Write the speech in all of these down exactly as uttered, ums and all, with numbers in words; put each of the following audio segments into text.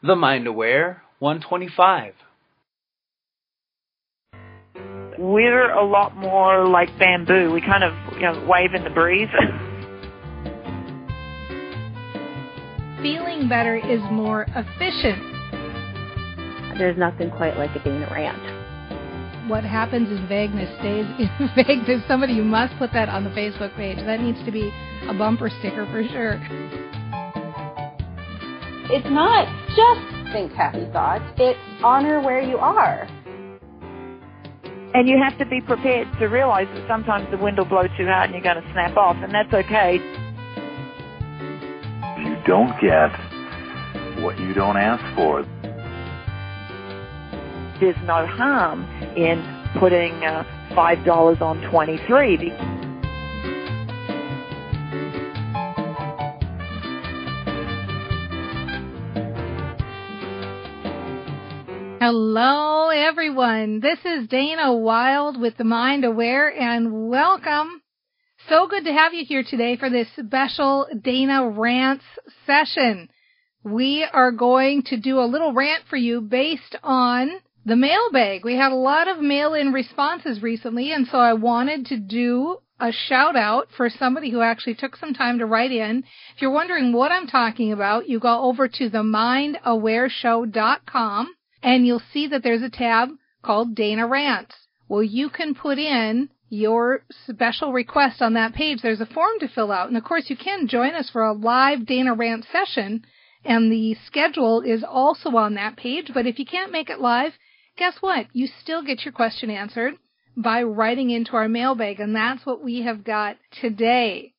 The Mind Aware one twenty-five. We're a lot more like bamboo. We kind of, you know, wave in the breeze. Feeling better is more efficient. There's nothing quite like a Dana Rant. What happens in vagueness stays in vagueness. Somebody, you must put that on the Facebook page. That needs to be a bumper sticker for sure. It's not just think happy thoughts. It's honor where you are. And you have to be prepared to realize that sometimes the wind will blow too hard and you're going to snap off, and that's okay. You don't get what you don't ask for. There's no harm in putting uh, five dollars on twenty-three. Hello, everyone. This is Dana Wilde with The Mind Aware, and welcome. So good to have you here today for this special Dana Rants session. We are going to do a little rant for you based on the mailbag. We had a lot of mail-in responses recently, and so I wanted to do a shout-out for somebody who actually took some time to write in. If you're wondering what I'm talking about, you go over to the mind aware show dot com. And you'll see that there's a tab called Dana Rants. Well, you can put in your special request on that page. There's a form to fill out. And, of course, you can join us for a live Dana Rant session. And the schedule is also on that page. But if you can't make it live, guess what? You still get your question answered by writing into our mailbag. And that's what we have got today.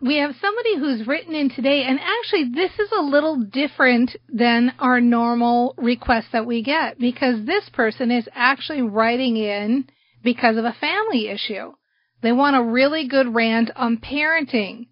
We have somebody who's written in today, and actually this is a little different than our normal request that we get, because this person is actually writing in because of a family issue. They want a really good rant on parenting.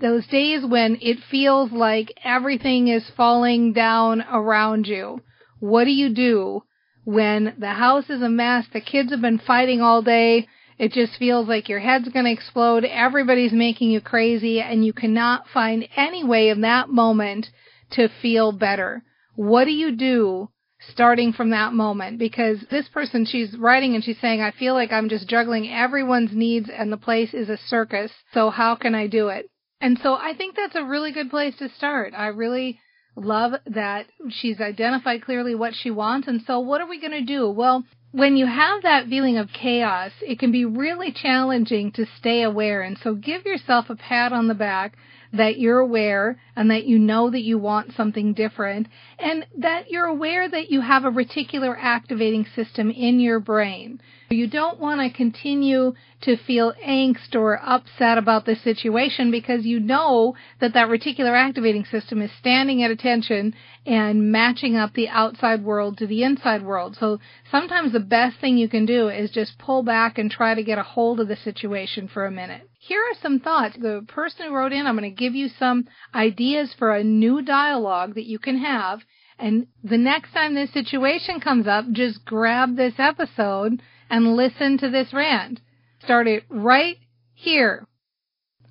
Those days when it feels like everything is falling down around you. What do you do when the house is a mess, the kids have been fighting all day, it just feels like your head's going to explode, everybody's making you crazy, and you cannot find any way in that moment to feel better? What do you do starting from that moment? Because this person, she's writing and she's saying, I feel like I'm just juggling everyone's needs and the place is a circus, so how can I do it? And so I think that's a really good place to start. I really love that she's identified clearly what she wants, and so what are we going to do? Well, when you have that feeling of chaos, it can be really challenging to stay aware. And so give yourself a pat on the back that you're aware and that you know that you want something different and that you're aware that you have a reticular activating system in your brain. You don't want to continue to feel angst or upset about this situation because you know that that reticular activating system is standing at attention and matching up the outside world to the inside world. So sometimes the best thing you can do is just pull back and try to get a hold of the situation for a minute. Here are some thoughts. The person who wrote in, I'm going to give you some ideas for a new dialogue that you can have. And the next time this situation comes up, just grab this episode and listen to this rant. Start it right here.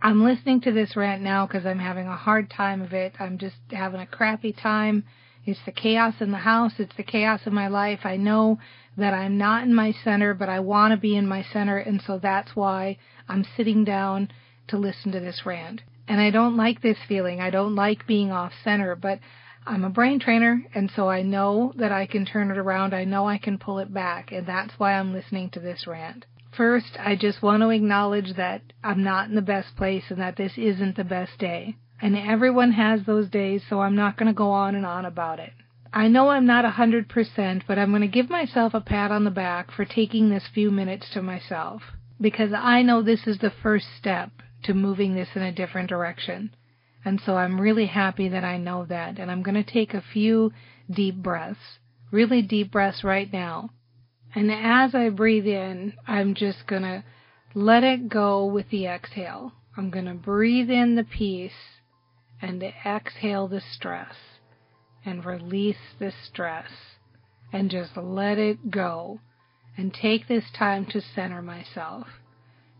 I'm listening to this rant now because I'm having a hard time of it. I'm just having a crappy time. It's the chaos in the house. It's the chaos in my life. I know that I'm not in my center, but I want to be in my center, and so that's why I'm sitting down to listen to this rant. And I don't like this feeling. I don't like being off center, but I'm a brain trainer, and so I know that I can turn it around. I know I can pull it back, and that's why I'm listening to this rant. First, I just want to acknowledge that I'm not in the best place and that this isn't the best day. And everyone has those days, so I'm not going to go on and on about it. I know I'm not one hundred percent, but I'm going to give myself a pat on the back for taking this few minutes to myself, because I know this is the first step to moving this in a different direction. And so I'm really happy that I know that. And I'm going to take a few deep breaths, really deep breaths right now. And as I breathe in, I'm just going to let it go with the exhale. I'm going to breathe in the peace and exhale the stress and release the stress and just let it go and take this time to center myself.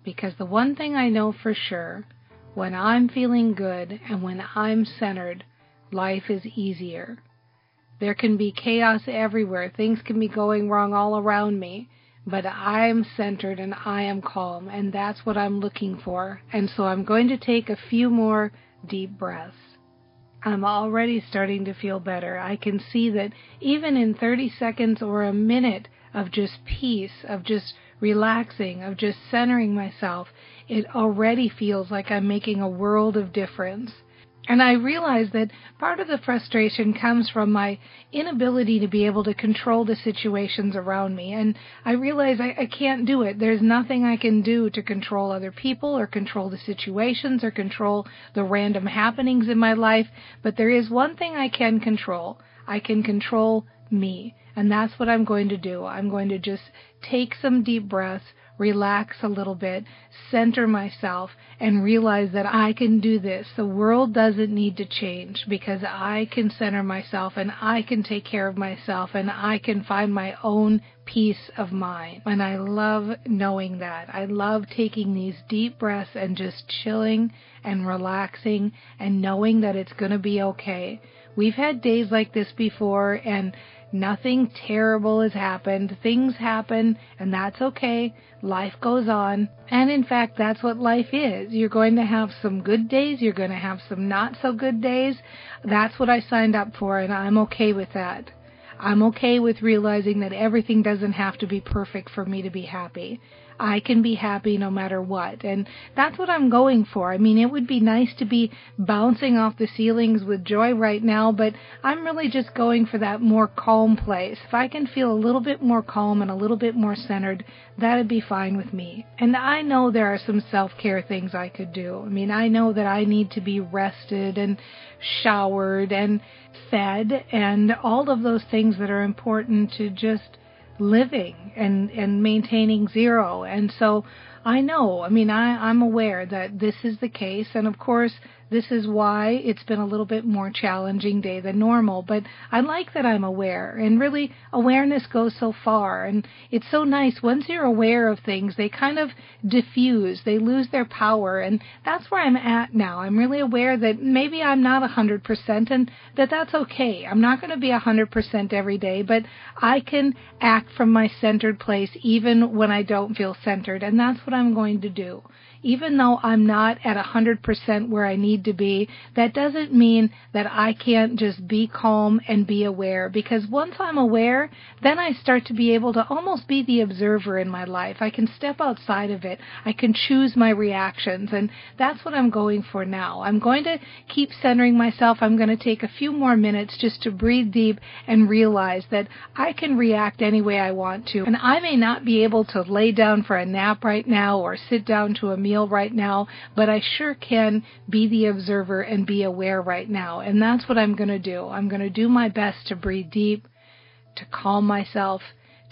Because the one thing I know for sure, when I'm feeling good and when I'm centered, life is easier. There can be chaos everywhere. Things can be going wrong all around me. But I'm centered and I am calm, and that's what I'm looking for. And so I'm going to take a few more deep breaths. I'm already starting to feel better. I can see that even in thirty seconds or a minute of just peace, of just relaxing, of just centering myself, it already feels like I'm making a world of difference. And I realize that part of the frustration comes from my inability to be able to control the situations around me. And I realize I, I can't do it. There's nothing I can do to control other people or control the situations or control the random happenings in my life. But there is one thing I can control. I can control me. And that's what I'm going to do. I'm going to just take some deep breaths, relax a little bit, center myself, and realize that I can do this. The world doesn't need to change because I can center myself and I can take care of myself and I can find my own peace of mind. And I love knowing that. I love taking these deep breaths and just chilling and relaxing and knowing that it's going to be okay. We've had days like this before and nothing terrible has happened. Things happen, and that's okay. Life goes on. And in fact, that's what life is. You're going to have some good days. You're going to have some not so good days. That's what I signed up for, and I'm okay with that. I'm okay with realizing that everything doesn't have to be perfect for me to be happy. I can be happy no matter what. And that's what I'm going for. I mean, it would be nice to be bouncing off the ceilings with joy right now, but I'm really just going for that more calm place. If I can feel a little bit more calm and a little bit more centered, that'd be fine with me. And I know there are some self-care things I could do. I mean, I know that I need to be rested and showered and fed and all of those things that are important to just living and, and maintaining zero. And so I know, I mean, I, I'm aware that this is the case. And of course, this is why it's been a little bit more challenging day than normal. But I like that I'm aware. And really, awareness goes so far. And it's so nice. Once you're aware of things, they kind of diffuse. They lose their power. And that's where I'm at now. I'm really aware that maybe I'm not one hundred percent and that that's okay. I'm not going to be one hundred percent every day, but I can act from my centered place even when I don't feel centered. And that's what I'm going to do. Even though I'm not at one hundred percent where I need to be, that doesn't mean that I can't just be calm and be aware, because once I'm aware, then I start to be able to almost be the observer in my life. I can step outside of it. I can choose my reactions, and that's what I'm going for now. I'm going to keep centering myself. I'm going to take a few more minutes just to breathe deep and realize that I can react any way I want to, and I may not be able to lay down for a nap right now or sit down to a meal right now, but I sure can be the observer and be aware right now. And that's what I'm going to do. I'm going to do my best to breathe deep, to calm myself,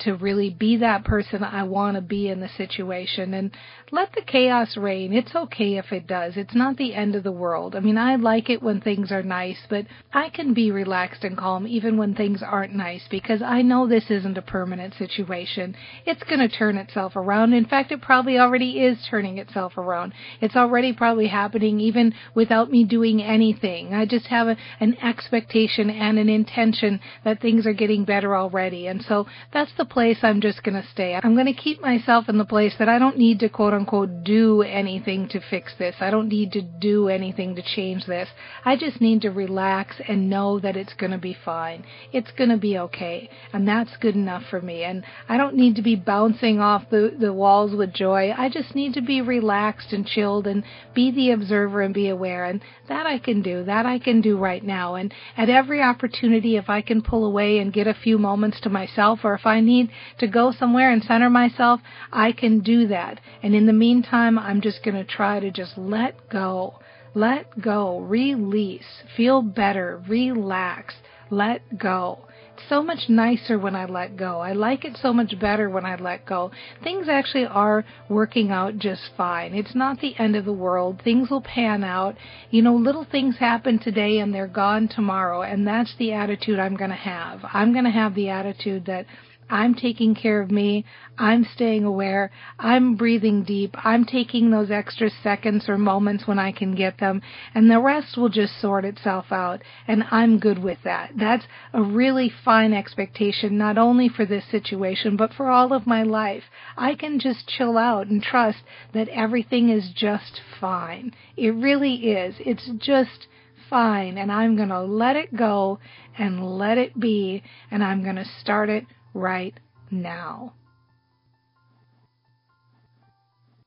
to really be that person I want to be in the situation, and let the chaos reign. It's okay if it does. It's not the end of the world. I mean, I like it when things are nice, but I can be relaxed and calm even when things aren't nice, because I know this isn't a permanent situation. It's going to turn itself around. In fact, it probably already is turning itself around. It's already probably happening even without me doing anything. I just have a, an expectation and an intention that things are getting better already, and so that's the place I'm just going to stay. I'm going to keep myself in the place that I don't need to quote unquote do anything to fix this. I don't need to do anything to change this. I just need to relax and know that it's going to be fine. It's going to be okay. And that's good enough for me. And I don't need to be bouncing off the, the walls with joy. I just need to be relaxed and chilled and be the observer and be aware. And that I can do. That I can do right now. And at every opportunity, if I can pull away and get a few moments to myself, or if I need to go somewhere and center myself, I can do that. And in the meantime, I'm just going to try to just let go. Let go, release, feel better, relax, let go. It's so much nicer when I let go. I like it so much better when I let go. Things actually are working out just fine. It's not the end of the world. Things will pan out. You know, little things happen today and they're gone tomorrow, and that's the attitude I'm going to have. I'm going to have the attitude that I'm taking care of me, I'm staying aware, I'm breathing deep, I'm taking those extra seconds or moments when I can get them, and the rest will just sort itself out, and I'm good with that. That's a really fine expectation, not only for this situation, but for all of my life. I can just chill out and trust that everything is just fine. It really is. It's just fine, and I'm going to let it go and let it be, and I'm going to start it right now.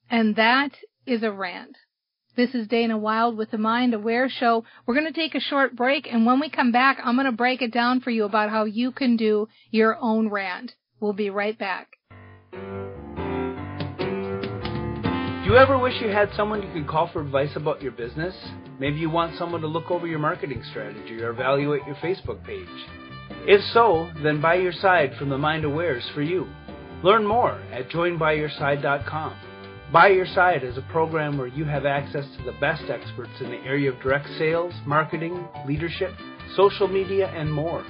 And that is a rant. This is Dana Wilde with the Mind Aware Show. We're going to take a short break, and when we come back, I'm going to break it down for you about how you can do your own rant. We'll be right back. Do you ever wish you had someone you could call for advice about your business? Maybe you want someone to look over your marketing strategy or evaluate your Facebook page. If so, then By Your Side from the Mind Aware is for you. Learn more at join by your side dot com. By Your Side is a program where you have access to the best experts in the area of direct sales, marketing, leadership, social media, and more.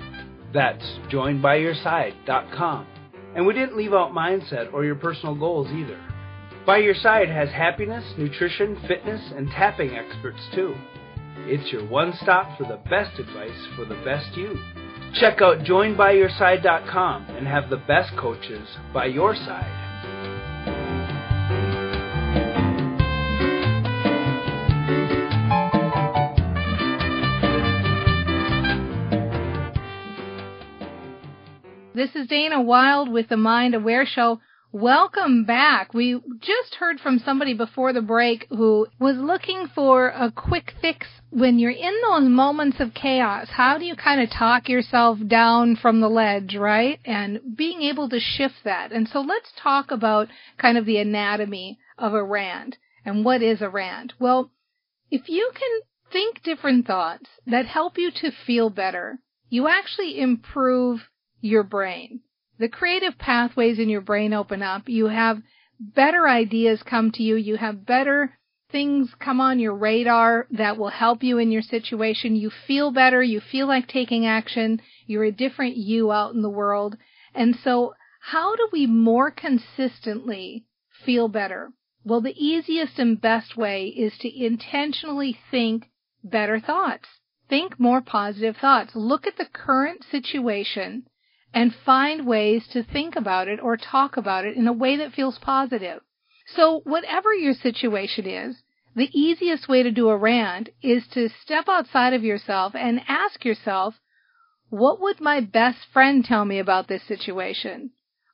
That's join by your side dot com. And we didn't leave out mindset or your personal goals either. By Your Side has happiness, nutrition, fitness, and tapping experts too. It's your one stop for the best advice for the best you. Check out join by your side dot com and have the best coaches by your side. This is Dana Wilde with the Mind Aware Show. Welcome back. We just heard from somebody before the break who was looking for a quick fix. When you're in those moments of chaos, how do you kind of talk yourself down from the ledge, right? And being able to shift that. And so let's talk about kind of the anatomy of a rant and what is a rant. Well, if you can think different thoughts that help you to feel better, you actually improve your brain. The creative pathways in your brain open up. You have better ideas come to you. You have better things come on your radar that will help you in your situation. You feel better. You feel like taking action. You're a different you out in the world. And so how do we more consistently feel better? Well, the easiest and best way is to intentionally think better thoughts. Think more positive thoughts. Look at the current situation and find ways to think about it or talk about it in a way that feels positive. So whatever your situation is, the easiest way to do a rant is to step outside of yourself and ask yourself, what would my best friend tell me about this situation?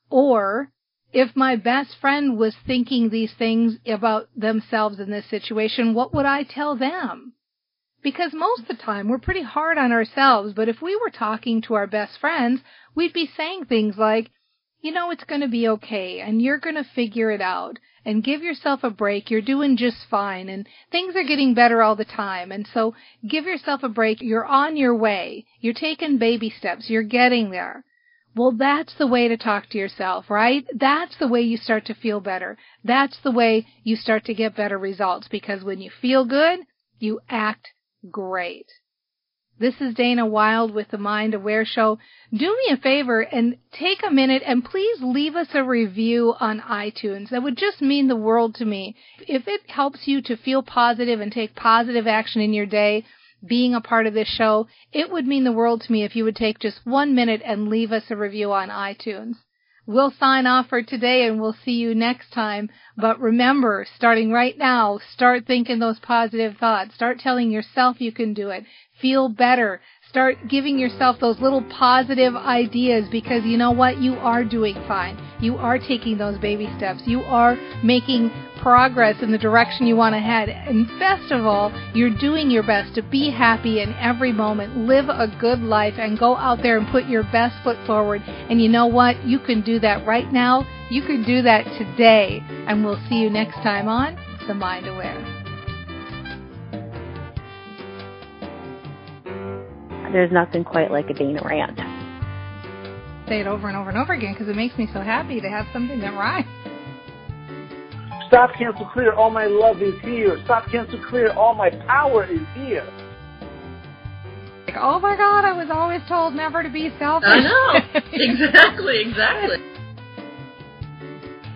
Or, if my best friend was thinking these things about themselves in this situation, what would I tell them? Because most of the time, we're pretty hard on ourselves, but if we were talking to our best friends, we'd be saying things like, you know, it's going to be okay, and you're going to figure it out, and give yourself a break, you're doing just fine, and things are getting better all the time, and so give yourself a break, you're on your way, you're taking baby steps, you're getting there. Well, that's the way to talk to yourself, right? That's the way you start to feel better. That's the way you start to get better results, because when you feel good, you act great. This is Dana Wilde with the Mind Aware Show. Do me a favor and take a minute and please leave us a review on iTunes. That would just mean the world to me. If it helps you to feel positive and take positive action in your day, being a part of this show, it would mean the world to me if you would take just one minute and leave us a review on iTunes. We'll sign off for today and we'll see you next time. But remember, starting right now, start thinking those positive thoughts. Start telling yourself you can do it. Feel better. Start giving yourself those little positive ideas because you know what? You are doing fine. You are taking those baby steps. You are making progress in the direction you want to head. And best of all, you're doing your best to be happy in every moment. Live a good life and go out there and put your best foot forward. And you know what? You can do that right now. You can do that today. And we'll see you next time on The Mind Aware. there's nothing quite like a Dana rant. Say it over and over and over again because it makes me so happy to have something that rhymes. Stop, cancel, clear, all my love is here. Stop, cancel, clear, all my power is here. Like, oh my God, I was always told never to be selfish. I know. Exactly, exactly.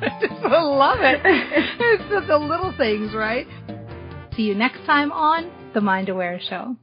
I just love it. It's just the little things, right? See you next time on The Mind Aware Show.